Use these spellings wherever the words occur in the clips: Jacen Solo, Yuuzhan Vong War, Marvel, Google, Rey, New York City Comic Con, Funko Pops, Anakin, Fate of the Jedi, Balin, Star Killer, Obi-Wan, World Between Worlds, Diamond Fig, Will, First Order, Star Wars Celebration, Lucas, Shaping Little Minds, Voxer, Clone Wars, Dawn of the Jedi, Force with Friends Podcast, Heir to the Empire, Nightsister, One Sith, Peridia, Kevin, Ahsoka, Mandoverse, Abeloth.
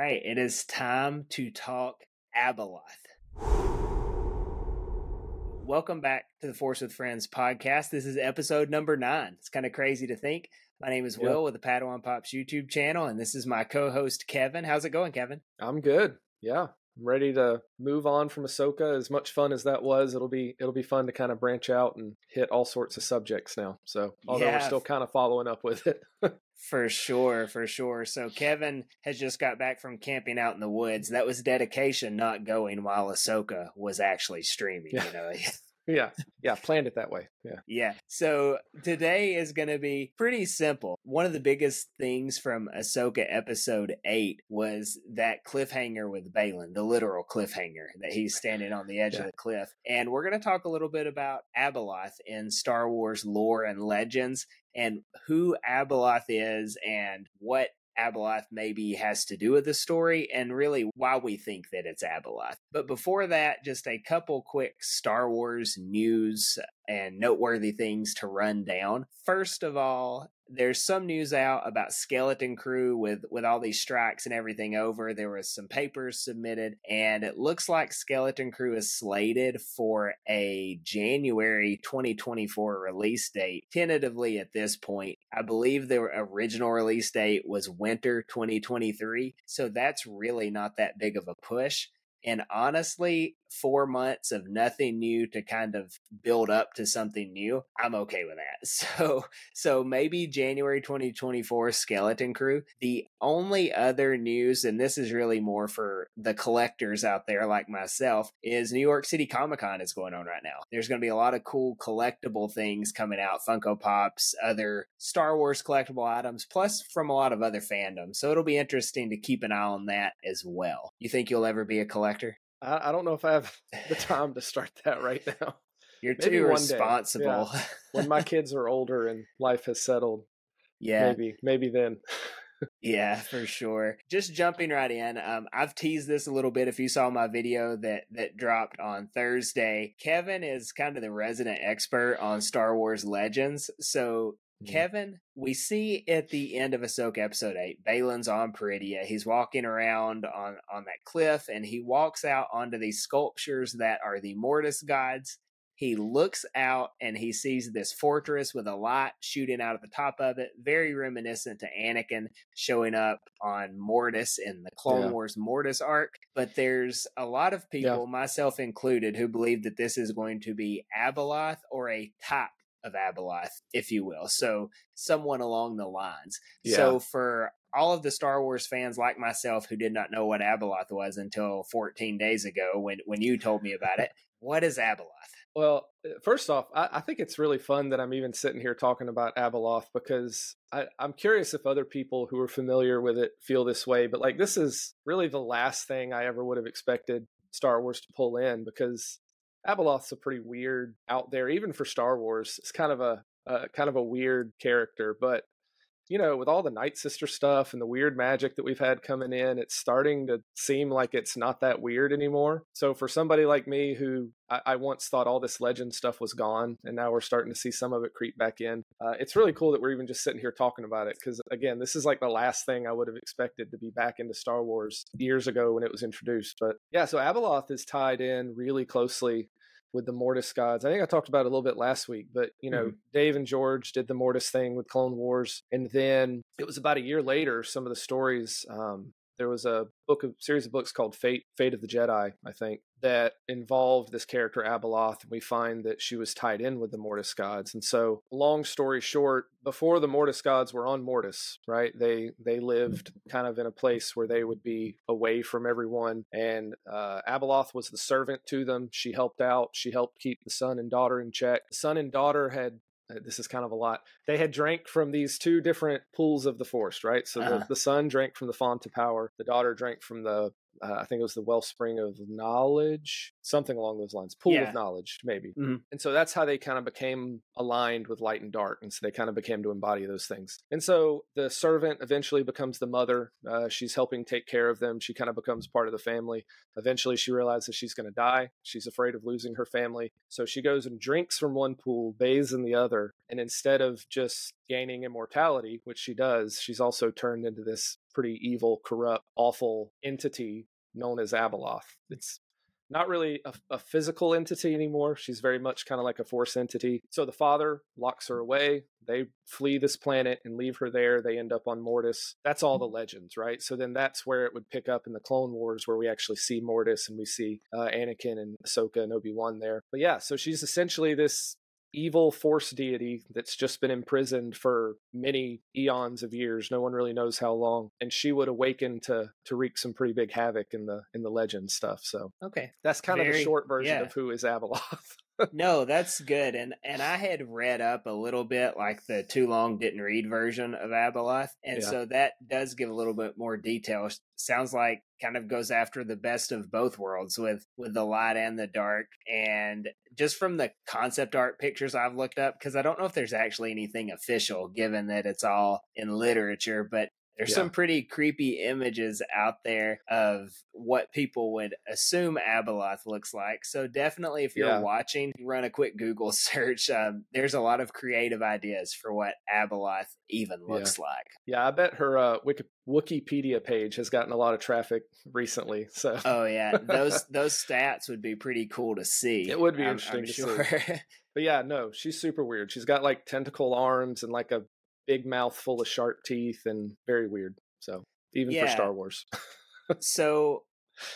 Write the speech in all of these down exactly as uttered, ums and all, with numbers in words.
All right, it is time to talk Abeloth. Welcome back to the Force with Friends podcast. This is episode number nine. It's kind of crazy to think. My name is Will yep. with the Padawan Pops YouTube channel, and this is my co-host, Kevin. How's it going, Kevin? I'm good. Yeah, I'm ready to move on from Ahsoka. As much fun as that was, it'll be it'll be fun to kind of branch out and hit all sorts of subjects now. So, although yeah. we're still kind of following up with it. For sure, for sure. So, Kevin has just got back from camping out in the woods. That was dedication, not going while Ahsoka was actually streaming, yeah. you know. Yeah, yeah, planned it that way. Yeah. Yeah. So today is going to be pretty simple. One of the biggest things from Ahsoka episode eight was that cliffhanger with Balin, the literal cliffhanger that he's standing on the edge yeah. of the cliff. And we're going to talk a little bit about Abeloth in Star Wars lore and legends and who Abeloth is and what Abeloth maybe has to do with the story and really why we think that it's Abeloth. But before that, just a couple quick Star Wars news and noteworthy things to run down. First of all, there's some news out about Skeleton Crew with, with all these strikes and everything over. There was some papers submitted, and it looks like Skeleton Crew is slated for a January twenty twenty-four release date, tentatively at this point. I believe their original release date was winter twenty twenty-three, so that's really not that big of a push. And honestly, four months of nothing new to kind of build up to something new, I'm okay with that. So so maybe January twenty twenty-four Skeleton Crew. The only other news, and this is really more for the collectors out there like myself, is New York City Comic Con is going on right now. There's going to be a lot of cool collectible things coming out, Funko Pops, other Star Wars collectible items, plus from a lot of other fandoms. So it'll be interesting to keep an eye on that as well. You think you'll ever be a collector? I don't know if I have the time to start that right now. You're maybe too responsible. Yeah. When my kids are older and life has settled. Yeah. Maybe, maybe then. Yeah, for sure. Just jumping right in. Um, I've teased this a little bit. If you saw my video that, that dropped on Thursday, Kevin is kind of the resident expert on Star Wars Legends. So Kevin, we see at the end of Ahsoka episode eight, Balin's on Peridia. He's walking around on, on that cliff, and he walks out onto these sculptures that are the Mortis gods. He looks out and he sees this fortress with a light shooting out of the top of it, very reminiscent to Anakin showing up on Mortis in the Clone yeah. Wars Mortis arc. But there's a lot of people, yeah. myself included, who believe that this is going to be Abeloth or a type of Abeloth, if you will. So someone along the lines. Yeah. So for all of the Star Wars fans like myself who did not know what Abeloth was until fourteen days ago when, when you told me about it, what is Abeloth? Well, first off, I, I think it's really fun that I'm even sitting here talking about Abeloth because I, I'm curious if other people who are familiar with it feel this way. But like, this is really the last thing I ever would have expected Star Wars to pull in, because Abeloth's a pretty weird out there, even for Star Wars. It's kind of a uh, kind of a weird character, but you know, with all the Nightsister stuff and the weird magic that we've had coming in, it's starting to seem like it's not that weird anymore. So for somebody like me who I, I once thought all this legend stuff was gone, and now we're starting to see some of it creep back in, uh, it's really cool that we're even just sitting here talking about it. Because again, this is like the last thing I would have expected to be back into Star Wars years ago when it was introduced. But yeah, so Abeloth is tied in really closely with the Mortis gods. I think I talked about it a little bit last week, but you know, mm-hmm. Dave and George did the Mortis thing with Clone Wars. And then it was about a year later, some of the stories, um, there was a book, of series of books called Fate, Fate of the Jedi, I think, that involved this character Abeloth. And we find that she was tied in with the Mortis gods. And so long story short, before the Mortis gods were on Mortis, right? They, they lived kind of in a place where they would be away from everyone. And uh, Abeloth was the servant to them. She helped out. She helped keep the son and daughter in check. The son and daughter had This is kind of a lot. They had drank from these two different pools of the force, right? So uh-huh. the, the son drank from the font of power. The daughter drank from the, uh, I think it was the wellspring of knowledge, something along those lines. Pool yeah. of knowledge, maybe. Mm-hmm. And so that's how they kind of became aligned with light and dark. And so they kind of became to embody those things. And so the servant eventually becomes the mother. Uh, she's helping take care of them. She kind of becomes part of the family. Eventually she realizes she's going to die. She's afraid of losing her family. So she goes and drinks from one pool, bathes in the other. And instead of just gaining immortality, which she does, she's also turned into this pretty evil, corrupt, awful entity known as Abeloth. It's not really a, a physical entity anymore. She's very much kind of like a force entity. So the father locks her away. They flee this planet and leave her there. They end up on Mortis. That's all the legends, right? So then that's where it would pick up in the Clone Wars, where we actually see Mortis and we see uh, Anakin and Ahsoka and Obi-Wan there. But yeah, so she's essentially this evil force deity that's just been imprisoned for many eons of years. No one really knows how long. And she would awaken to to wreak some pretty big havoc in the in the legend stuff. So okay, that's kind Very, of a short version yeah. of who is Abeloth. No, that's good. And and I had read up a little bit, like the too long didn't read version of Abeloth. And yeah. so that does give a little bit more detail. Sounds like kind of goes after the best of both worlds with, with the light and the dark. And just from the concept art pictures I've looked up, because I don't know if there's actually anything official, given that it's all in literature, but there's yeah. some pretty creepy images out there of what people would assume Abeloth looks like. So definitely, if you're yeah. watching, run a quick Google search. Um, there's a lot of creative ideas for what Abeloth even looks yeah. like. Yeah, I bet her uh, Wiki- Wikipedia page has gotten a lot of traffic recently. So, oh yeah, those those stats would be pretty cool to see. It would be I'm, interesting I'm to sure. see. But yeah, no, she's super weird. She's got like tentacle arms and like a big mouth full of sharp teeth and very weird. So even yeah. for Star Wars. So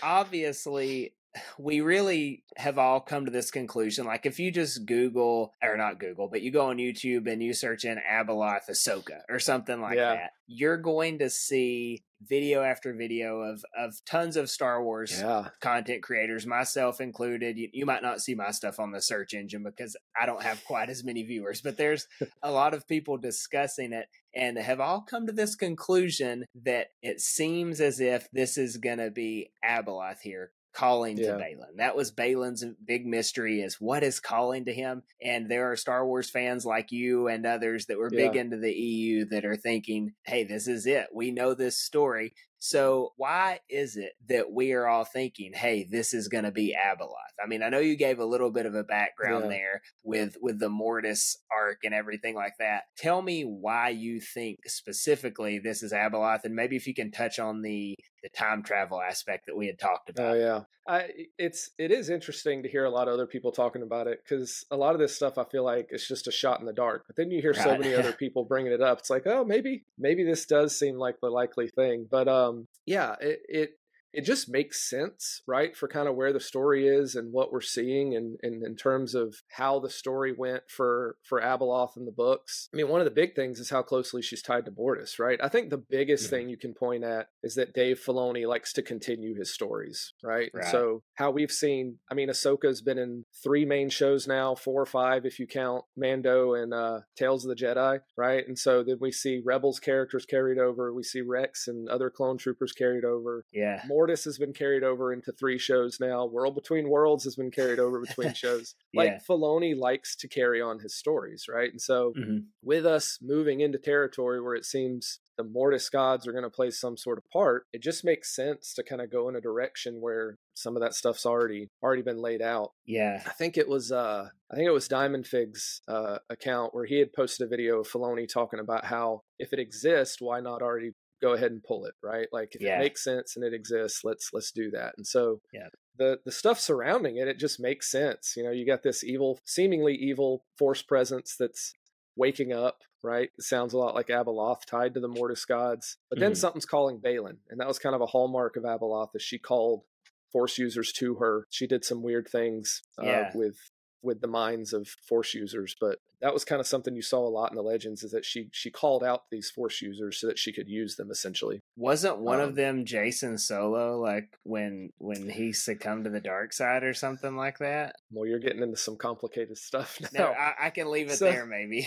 obviously we really have all come to this conclusion. Like if you just Google or not Google, but you go on YouTube and you search in Abeloth Ahsoka or something like yeah. that, you're going to see video after video of, of tons of Star Wars yeah. content creators, myself included. You, you might not see my stuff on the search engine because I don't have quite as many viewers, but there's a lot of people discussing it and have all come to this conclusion that it seems as if this is going to be Abeloth here calling yeah. to Balin. That was Balin's big mystery, is what is calling to him. And there are Star Wars fans like you and others that were yeah. big into the E U that are thinking, hey, this is it. We know this story. So why is it that we are all thinking, hey, this is going to be Abeloth? I mean, I know you gave a little bit of a background yeah. there with, with the Mortis arc and everything like that. Tell me why you think specifically this is Abeloth, and maybe if you can touch on the the time travel aspect that we had talked about. Oh yeah, I, it's it is interesting to hear a lot of other people talking about it, because a lot of this stuff I feel like it's just a shot in the dark. But then you hear right. so many other people bringing it up. It's like, oh, maybe maybe this does seem like the likely thing. But um, yeah, it it it just makes sense, right, for kind of where the story is and what we're seeing, and, and in terms of how the story went for for Abeloth in the books. I mean, one of the big things is how closely she's tied to Mortis, right? I think the biggest yeah. thing you can point at is that Dave Filoni likes to continue his stories, right? right? So how we've seen, I mean, Ahsoka's been in three main shows now, four or five if you count Mando and uh, Tales of the Jedi, right? And so then we see Rebels characters carried over. We see Rex and other clone troopers carried over. Yeah. More Mortis has been carried over into three shows now. World Between Worlds has been carried over between shows. yeah. Like Filoni likes to carry on his stories, right? And so mm-hmm. with us moving into territory where it seems the Mortis gods are going to play some sort of part, it just makes sense to kind of go in a direction where some of that stuff's already already been laid out. Yeah. I think it was uh I think it was Diamond Fig's uh account where he had posted a video of Filoni talking about how if it exists, why not already go ahead and pull it, right? Like if yeah. it makes sense and it exists, let's let's do that. And so yeah. the the stuff surrounding it, it just makes sense. You know, you got this evil, seemingly evil force presence that's waking up, right? It sounds a lot like Abeloth, tied to the Mortis gods. But then mm-hmm. something's calling Balin, and that was kind of a hallmark of Abeloth, is she called force users to her. She did some weird things uh, yeah. with with the minds of force users, but that was kind of something you saw a lot in the legends, is that she she called out these force users so that she could use them, essentially. Wasn't one um, of them Jacen Solo, like when when he succumbed to the dark side or something like that? Well, you're getting into some complicated stuff now. No, I, I can leave it so, there, maybe.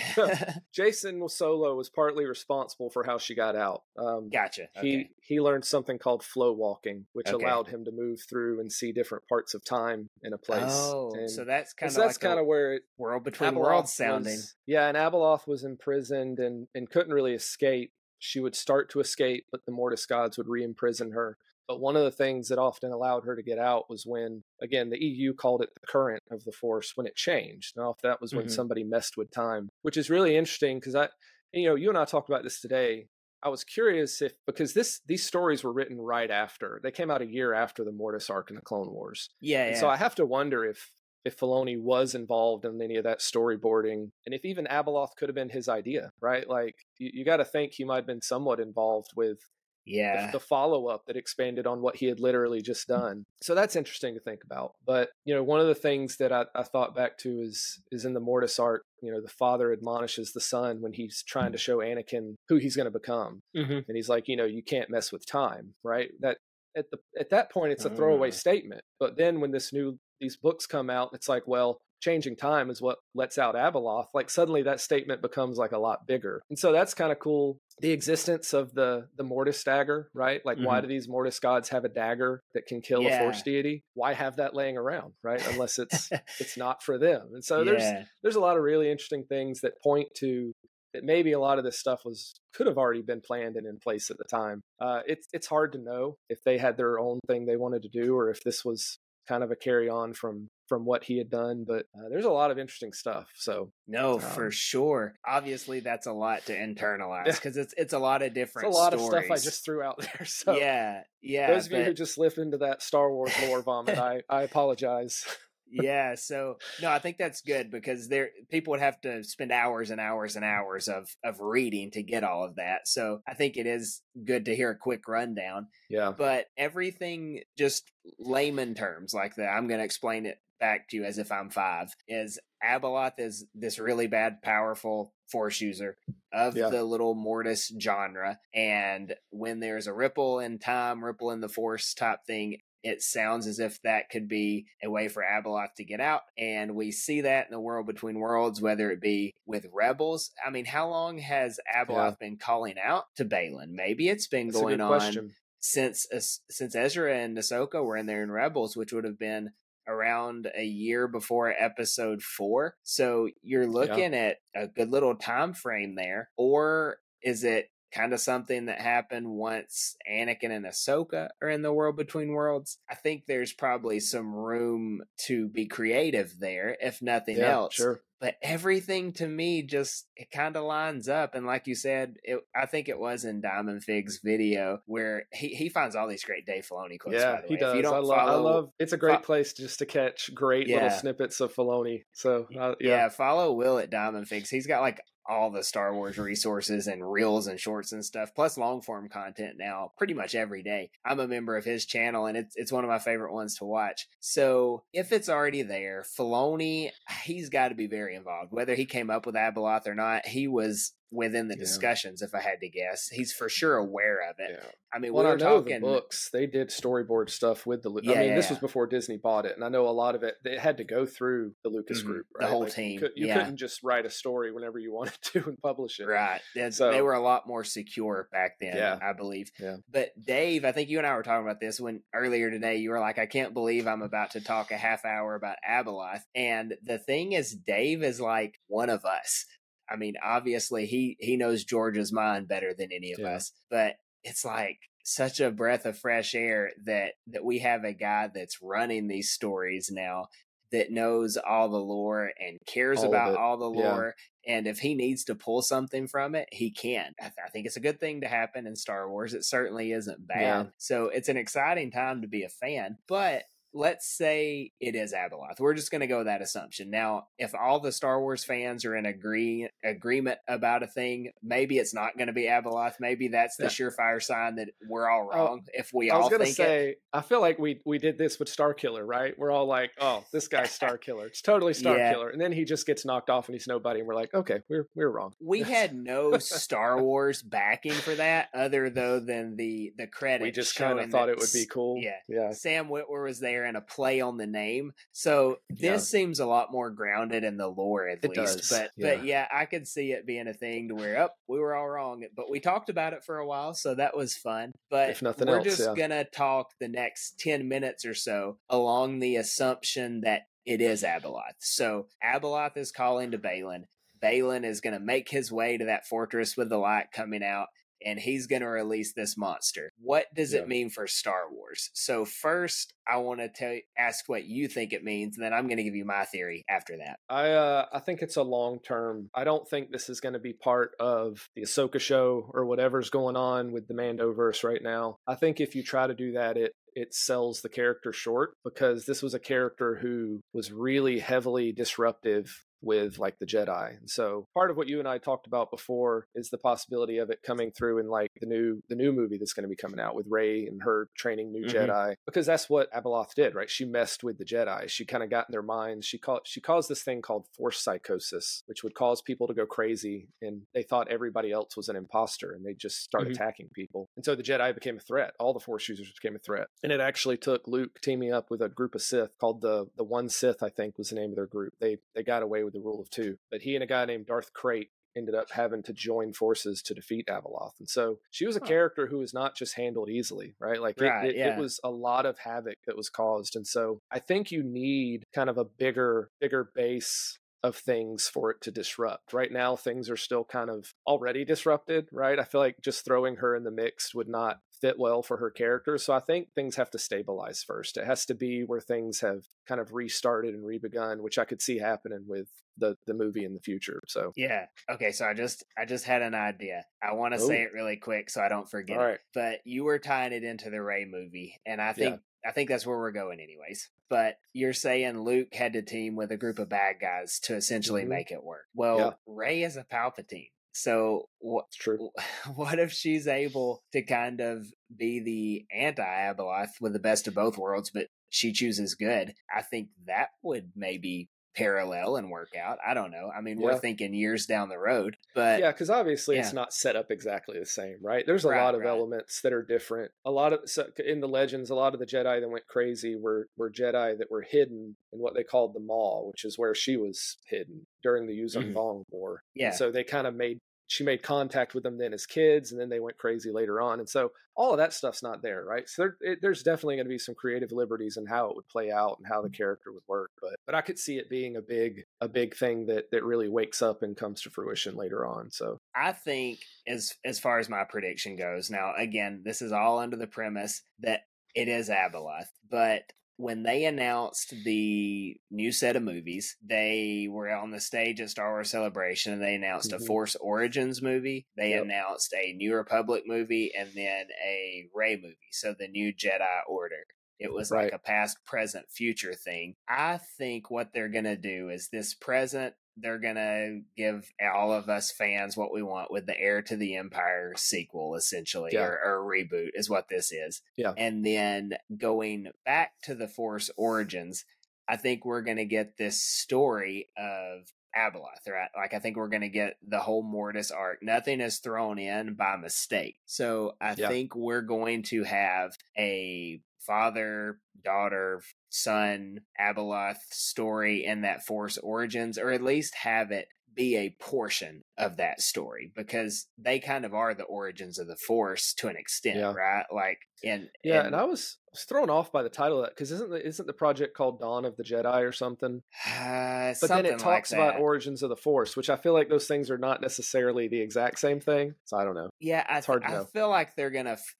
Jacen Solo was partly responsible for how she got out. Um, gotcha. Okay. He he learned something called flow walking, which okay. allowed him to move through and see different parts of time in a place. Oh, and so that's kind of like that's kind of where it, World Between Worlds sounded. Yeah, and Abeloth was imprisoned and, and couldn't really escape. She would start to escape, but the Mortis gods would re-imprison her. But one of the things that often allowed her to get out was when, again, the E U called it the current of the Force, when it changed. Now, if that was when mm-hmm. somebody messed with time, which is really interesting because I, you know, you and I talked about this today. I was curious if, because this these stories were written right after. They came out a year after the Mortis arc in the Clone Wars. Yeah. And yeah. So I have to wonder if if Filoni was involved in any of that storyboarding, and if even Abeloth could have been his idea, right? Like, you, you got to think he might have been somewhat involved with yeah. the, the follow-up that expanded on what he had literally just done. So that's interesting to think about. But, you know, one of the things that I, I thought back to is is in the Mortis arc, you know, the father admonishes the son when he's trying to show Anakin who he's going to become. Mm-hmm. And he's like, you know, you can't mess with time, right? That at the at that point, it's a throwaway uh. statement. But then when this new these books come out, it's like, well, changing time is what lets out Abeloth. Like, suddenly that statement becomes like a lot bigger. And so that's kind of cool. The existence of the, the Mortis dagger, right? Like, mm-hmm. why do these Mortis gods have a dagger that can kill yeah. a Force deity? Why have that laying around, right? Unless it's it's not for them. And so yeah. there's there's a lot of really interesting things that point to that maybe a lot of this stuff was could have already been planned and in place at the time. Uh, it's it's hard to know if they had their own thing they wanted to do or if this was kind of a carry on from from what he had done, but uh, there's a lot of interesting stuff. So no, um, for sure. Obviously, that's a lot to internalize because it's it's a lot of different. It's a lot stories. Of stuff I just threw out there. So yeah, yeah. Those of but... you who just listened to that Star Wars lore vomit, I I apologize. Yeah, so no, I think that's good because there people would have to spend hours and hours and hours of of reading to get all of that. So I think it is good to hear a quick rundown. Yeah, but everything just layman terms like that. I'm going to explain it back to you as if I'm five. Is Abeloth is this really bad, powerful Force user of yeah. the little Mortis genre, and when there's a ripple in time, ripple in the Force type thing. It sounds as if that could be a way for Abeloth to get out. And we see that in the World Between Worlds, whether it be with Rebels. I mean, how long has Abeloth yeah. been calling out to Balin? Maybe it's been That's going on since uh, since Ezra and Ahsoka were in there in Rebels, which would have been around a year before episode four. So you're looking yeah. at a good little time frame there. Or is it kind of something that happened once Anakin and Ahsoka are in the World Between Worlds? I think there's probably some room to be creative there, if nothing yeah, else. Sure. But everything to me just, it kind of lines up. And like you said, it, I think it was in Diamond Fig's video where he, he finds all these great Dave Filoni quotes. Yeah, by the he way. does. If you don't I, love, follow, I love, it's a great fo- place just to catch great yeah. little snippets of Filoni. So uh, yeah. yeah, follow Will at Diamond Figs. He's got like all the Star Wars resources and reels and shorts and stuff, plus long form content now pretty much every day. I'm a member of his channel and it's it's one of my favorite ones to watch. So if it's already there, Filoni, he's got to be very involved. Whether he came up with Abeloth or not, he was within the yeah. discussions, if I had to guess. He's for sure aware of it. Yeah. I mean, well, we were I know talking... the books, they did storyboard stuff with the... Lu- yeah, I mean, yeah. this was before Disney bought it, and I know a lot of it, it had to go through the Lucas mm-hmm. group, right? The whole like, team. You, could, you yeah. couldn't just write a story whenever you wanted to and publish it. Right. So, they were a lot more secure back then, yeah. I believe. Yeah. But Dave, I think you and I were talking about this when earlier today, you were like, I can't believe I'm about to talk a half hour about Abeloth. And the thing is, Dave is like one of us. I mean, obviously, he, he knows George's mind better than any of yeah. us, but it's like such a breath of fresh air that, that we have a guy that's running these stories now that knows all the lore and cares all about all the lore. Yeah. And if he needs to pull something from it, he can. I, th- I think it's a good thing to happen in Star Wars. It certainly isn't bad. Yeah. So it's an exciting time to be a fan, but let's say it is Abeloth. We're just going to go with that assumption. Now, if all the Star Wars fans are in agree, agreement about a thing, maybe it's not going to be Abeloth. Maybe that's the yeah. surefire sign that we're all wrong. Oh, if we I all was gonna think say, it. I feel like we we did this with Star Killer, right? We're all like, oh, this guy's Star Killer. It's totally Star yeah. Killer. And then he just gets knocked off and he's nobody. And we're like, okay, we're we're wrong. We had no Star Wars backing for that other though than the, the credits. We just kind of thought it would be cool. Yeah. yeah. Sam Witwer was there. And a play on the name, so this yeah. seems a lot more grounded in the lore at it least does. but yeah. but yeah I could see it being a thing to where up oh, we were all wrong, but we talked about it for a while, so that was fun. But if nothing we're else, just yeah. gonna talk the next ten minutes or so along the assumption that it is Abeloth. So Abeloth is calling to Balin. Balin is going to make his way to that fortress with the light coming out. and he's going to release this monster. What does yeah. it mean for Star Wars? So first, I want to tell ask what you think it means, and then I'm going to give you my theory after that. I uh, I think it's a long term. I don't think this is going to be part of the Ahsoka show or whatever's going on with the Mandoverse right now. I think if you try to do that, it it sells the character short, because this was a character who was really heavily disruptive with like the Jedi. And so part of what you and I talked about before is the possibility of it coming through in like the new the new movie that's going to be coming out with Rey and her training new mm-hmm. Jedi, because that's what Abeloth did, right? She messed with the Jedi. She kind of got in their minds. She called she caused this thing called force psychosis, which would cause people to go crazy, and they thought everybody else was an imposter, and they just start mm-hmm. attacking people. And so the Jedi became a threat. All the Force users became a threat. And it actually took Luke teaming up with a group of Sith called the the One Sith, I think was the name of their group. They they got away with the Rule of Two, but he and a guy named Darth Krayt ended up having to join forces to defeat Abeloth. And so she was a huh. character who was not just handled easily, right? Like right, it, it, yeah. it was a lot of havoc that was caused. And so I think you need kind of a bigger, bigger base of things for it to disrupt. Right now, things are still kind of already disrupted, right? I feel like just throwing her in the mix would not fit well for her character. So I think things have to stabilize first. It has to be where things have kind of restarted and rebegun, which I could see happening with the, the movie in the future. So yeah. Okay. So I just I just had an idea. I want to say it really quick so I don't forget. All right. It. But you were tying it into the Rey movie, and I think yeah. I think that's where we're going anyways. But you're saying Luke had to team with a group of bad guys to essentially mm-hmm. make it work. Well, yeah. Rey is a Palpatine. So what, true. what if she's able to kind of be the anti-Abeloth with the best of both worlds, but she chooses good? I think that would maybe parallel and work out. I don't know. I mean, yeah. we're thinking years down the road, but yeah, because obviously yeah. it's not set up exactly the same, right? There's a right, lot of right. elements that are different. A lot of so in the Legends, a lot of the Jedi that went crazy were were Jedi that were hidden in what they called the Maw, which is where she was hidden during the Yuuzhan Vong War. Yeah, and so they kind of made. She made contact with them then as kids, and then they went crazy later on. And so all of that stuff's not there, right? So there, it, there's definitely going to be some creative liberties in how it would play out and how the character would work. But but I could see it being a big a big thing that that really wakes up and comes to fruition later on. So I think as as far as my prediction goes, now again, this is all under the premise that it is Abeloth, but when they announced the new set of movies, they were on the stage at Star Wars Celebration, and they announced mm-hmm. a Force Origins movie. They yep. announced a New Republic movie, and then a Rey movie. So the New Jedi Order. It was right. like a past, present, future thing. I think what they're going to do is this present, they're going to give all of us fans what we want with the Heir to the Empire sequel, essentially, yeah. or, or reboot is what this is. Yeah. And then going back to the Force Origins, I think we're going to get this story of Abeloth, right? Like, I think we're going to get the whole Mortis arc. Nothing is thrown in by mistake. So I yeah. think we're going to have a father, daughter, son, Abeloth story in that Force Origins, or at least have it be a portion of that story, because they kind of are the origins of the Force to an extent, yeah. right? Like, and yeah, and, and I was, I was thrown off by the title of that, because isn't the, isn't the project called Dawn of the Jedi or something? Uh, but something then it talks like about origins of the Force, which I feel like those things are not necessarily the exact same thing. So I don't know. Yeah, I, it's hard to I know. feel like they're gonna. F-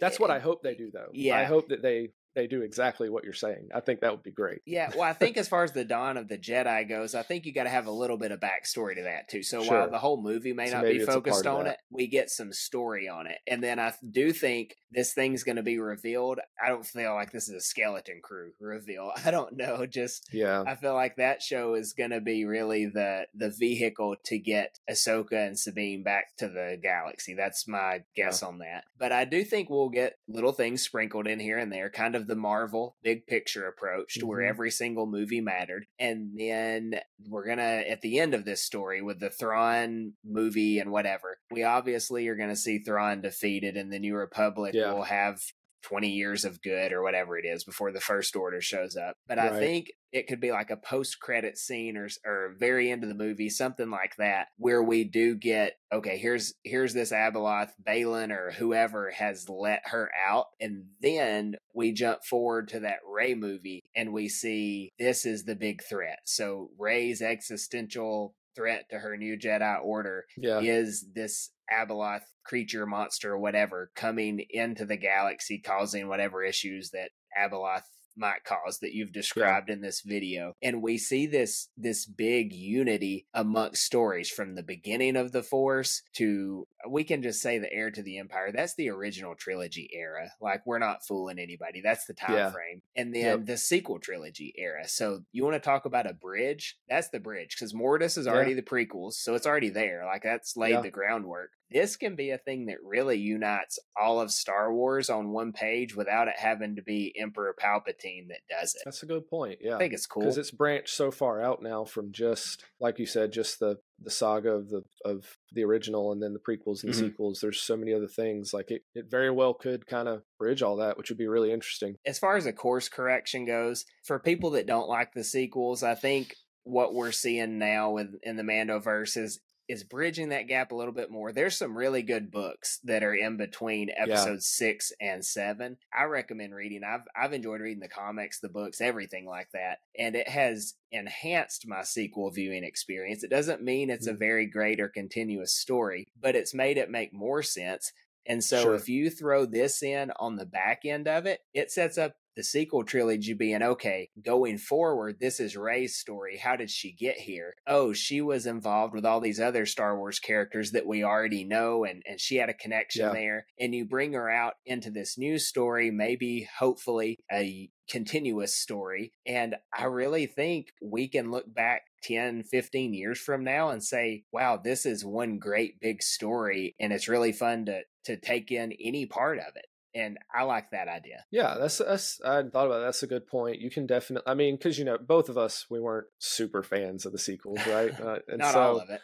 That's what I hope they do, though. Yeah. I hope that they, they do exactly what you're saying. I think that would be great. Yeah, well, I think as far as the Dawn of the Jedi goes, I think you got to have a little bit of backstory to that, too. So sure. while the whole movie may so not be focused on it, we get some story on it. And then I do think this thing's going to be revealed. I don't feel like this is a Skeleton Crew reveal. I don't know. Just yeah. I feel like that show is going to be really the, the vehicle to get Ahsoka and Sabine back to the galaxy. That's my guess yeah. on that. But I do think we'll get little things sprinkled in here and there, kind of the Marvel big picture approach to mm-hmm. where every single movie mattered. And then we're gonna, at the end of this story with the Thrawn movie and whatever, we obviously are gonna see Thrawn defeated, and the New Republic yeah. will have twenty years of good or whatever it is before the First Order shows up. But right. I think it could be like a post-credit scene or or very end of the movie, something like that, where we do get, okay, here's here's this Abeloth, Balin or whoever has let her out, and then we jump forward to that Rey movie and we see this is the big threat. So Rey's existential threat to her new Jedi Order yeah. is this Abeloth creature, monster, whatever, coming into the galaxy, causing whatever issues that Abeloth might cause that you've described yeah. in this video. And we see this this big unity amongst stories from the beginning of the Force to, we can just say, the Heir to the Empire. That's the original trilogy era. Like, we're not fooling anybody. That's the time yeah. frame. And then yep. the sequel trilogy era. So you want to talk about a bridge? That's the bridge, because Mortis is already yeah. the prequels, so it's already there. Like, that's laid yeah. the groundwork. This can be a thing that really unites all of Star Wars on one page without it having to be Emperor Palpatine that does it. That's a good point. Yeah. I think it's cool. Because it's branched so far out now from just, like you said, just the, the saga of the of the original and then the prequels and mm-hmm. sequels. There's so many other things. Like it, it very well could kind of bridge all that, which would be really interesting. As far as a course correction goes, for people that don't like the sequels, I think what we're seeing now with in the Mandoverse is is bridging that gap a little bit more. There's some really good books that are in between episodes yeah. six and seven. I recommend reading. I've I've enjoyed reading the comics, the books, everything like that. And it has enhanced my sequel viewing experience. It doesn't mean it's mm-hmm. a very great or continuous story, but it's made it make more sense. And so sure. if you throw this in on the back end of it, it sets up the sequel trilogy being, okay, going forward, this is Rey's story. How did she get here? Oh, she was involved with all these other Star Wars characters that we already know, and, and she had a connection yeah. there. And you bring her out into this new story, maybe, hopefully, a continuous story. And I really think we can look back ten, fifteen years from now and say, wow, this is one great big story, and it's really fun to to take in any part of it. And I like that idea. Yeah, that's, that's I hadn't thought about that. That's a good point. You can definitely, I mean, because, you know, both of us, we weren't super fans of the sequels, right? Uh, and not so, all of it.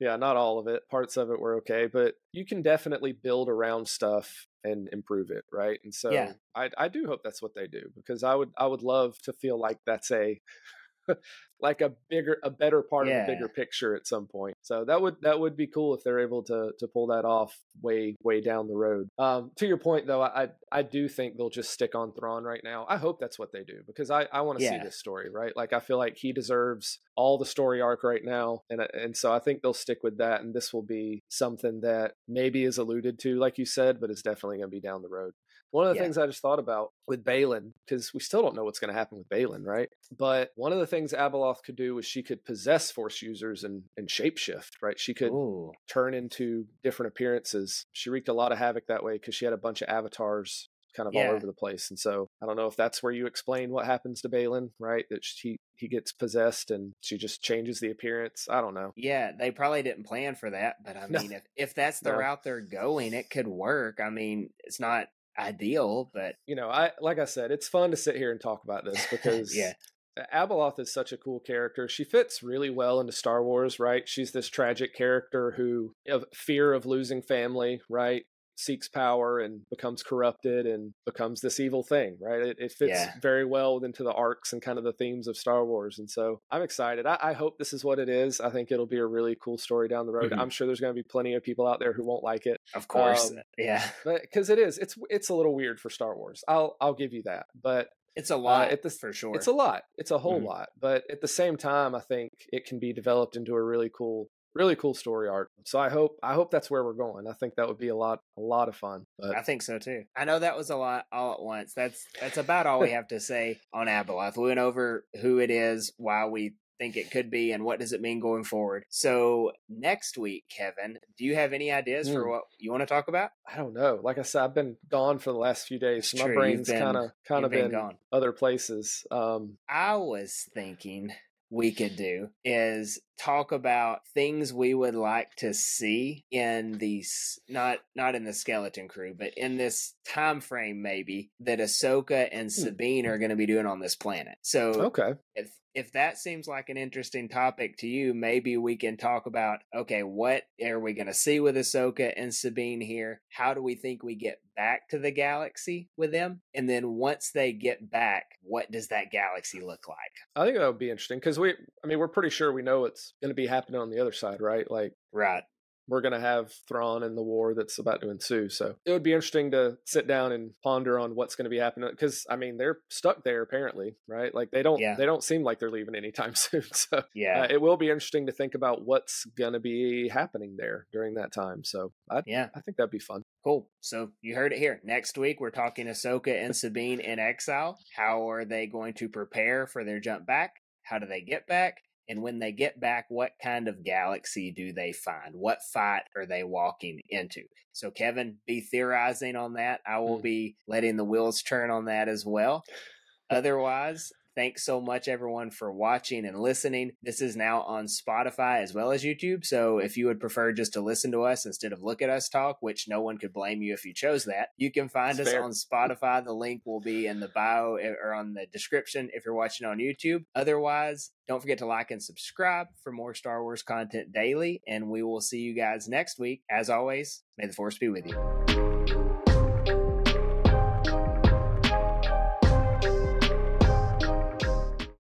Yeah, not all of it. Parts of it were okay, but you can definitely build around stuff and improve it, right? And so yeah. I, I do hope that's what they do, because I would, I would love to feel like that's a... like a bigger, a better part yeah. of a bigger picture at some point. So that would that would be cool if they're able to to pull that off way way down the road. Um, to your point though, I I do think they'll just stick on Thrawn right now. I hope that's what they do, because I I want to yeah. see this story, right? Like, I feel like he deserves all the story arc right now, and and so I think they'll stick with that, and this will be something that maybe is alluded to, like you said, but it's definitely going to be down the road. One of the yeah. things I just thought about with Balin, because we still don't know what's going to happen with Balin, right? But one of the things Abeloth could do is she could possess Force users and, and shapeshift, right? She could Ooh. turn into different appearances. She wreaked a lot of havoc that way because she had a bunch of avatars kind of yeah. all over the place. And so I don't know if that's where you explain what happens to Balin, right? That she, he gets possessed and she just changes the appearance. I don't know. Yeah, they probably didn't plan for that. But I mean, no. if, if that's the no. route they're going, it could work. I mean, it's not ideal, but you know, I like I said, it's fun to sit here and talk about this because yeah. Abeloth is such a cool character. She fits really well into Star Wars, right? She's this tragic character who, of fear of losing family, right, seeks power and becomes corrupted and becomes this evil thing, right? It, it fits yeah. very well into the arcs and kind of the themes of Star Wars. And so I'm excited. I, I hope this is what it is. I think it'll be a really cool story down the road. Mm-hmm. I'm sure there's going to be plenty of people out there who won't like it. Of course. Um, yeah. Because it is. It's it's a little weird for Star Wars. I'll I'll give you that. But it's a lot, uh, at the, for sure. It's a lot. It's a whole mm-hmm. lot. But at the same time, I think it can be developed into a really cool, really cool story arc. So I hope, I hope that's where we're going. I think that would be a lot, a lot of fun. But I think so too. I know that was a lot all at once. That's, that's about all we have to say on Abeloth. We went over who it is, why we think it could be, and what does it mean going forward. So next week, Kevin, do you have any ideas mm. for what you want to talk about? I don't know. Like I said, I've been gone for the last few days. So my true. brain's kind of, kind of been, been other places. Um, I was thinking we could do is talk about things we would like to see in the, not not in the Skeleton Crew, but in this time frame maybe that Ahsoka and Sabine are going to be doing on this planet. So okay, if if that seems like an interesting topic to you, maybe we can talk about, okay, what are we going to see with Ahsoka and Sabine here? How do we think we get back to the galaxy with them? And then once they get back, what does that galaxy look like? I think that would be interesting because we, I mean, we're pretty sure we know what's going to be happening on the other side, right? Like, right. we're going to have Thrawn and the war that's about to ensue. So it would be interesting to sit down and ponder on what's going to be happening. Because, I mean, they're stuck there apparently, right? Like they don't, yeah. they don't seem like they're leaving anytime soon. So yeah, uh, it will be interesting to think about what's going to be happening there during that time. So I, yeah, I think that'd be fun. Cool. So you heard it here. Next week, we're talking Ahsoka and Sabine in exile. How are they going to prepare for their jump back? How do they get back? And when they get back, what kind of galaxy do they find? What fight are they walking into? So, Kevin, be theorizing on that. I will mm. be letting the wheels turn on that as well. Otherwise, thanks so much, everyone, for watching and listening. This is now on Spotify as well as YouTube. So if you would prefer just to listen to us instead of look at us talk, which no one could blame you if you chose that, you can find That's us fair. on Spotify. The link will be in the bio or on the description if you're watching on YouTube. Otherwise, don't forget to like and subscribe for more Star Wars content daily, and we will see you guys next week. As always, may the Force be with you.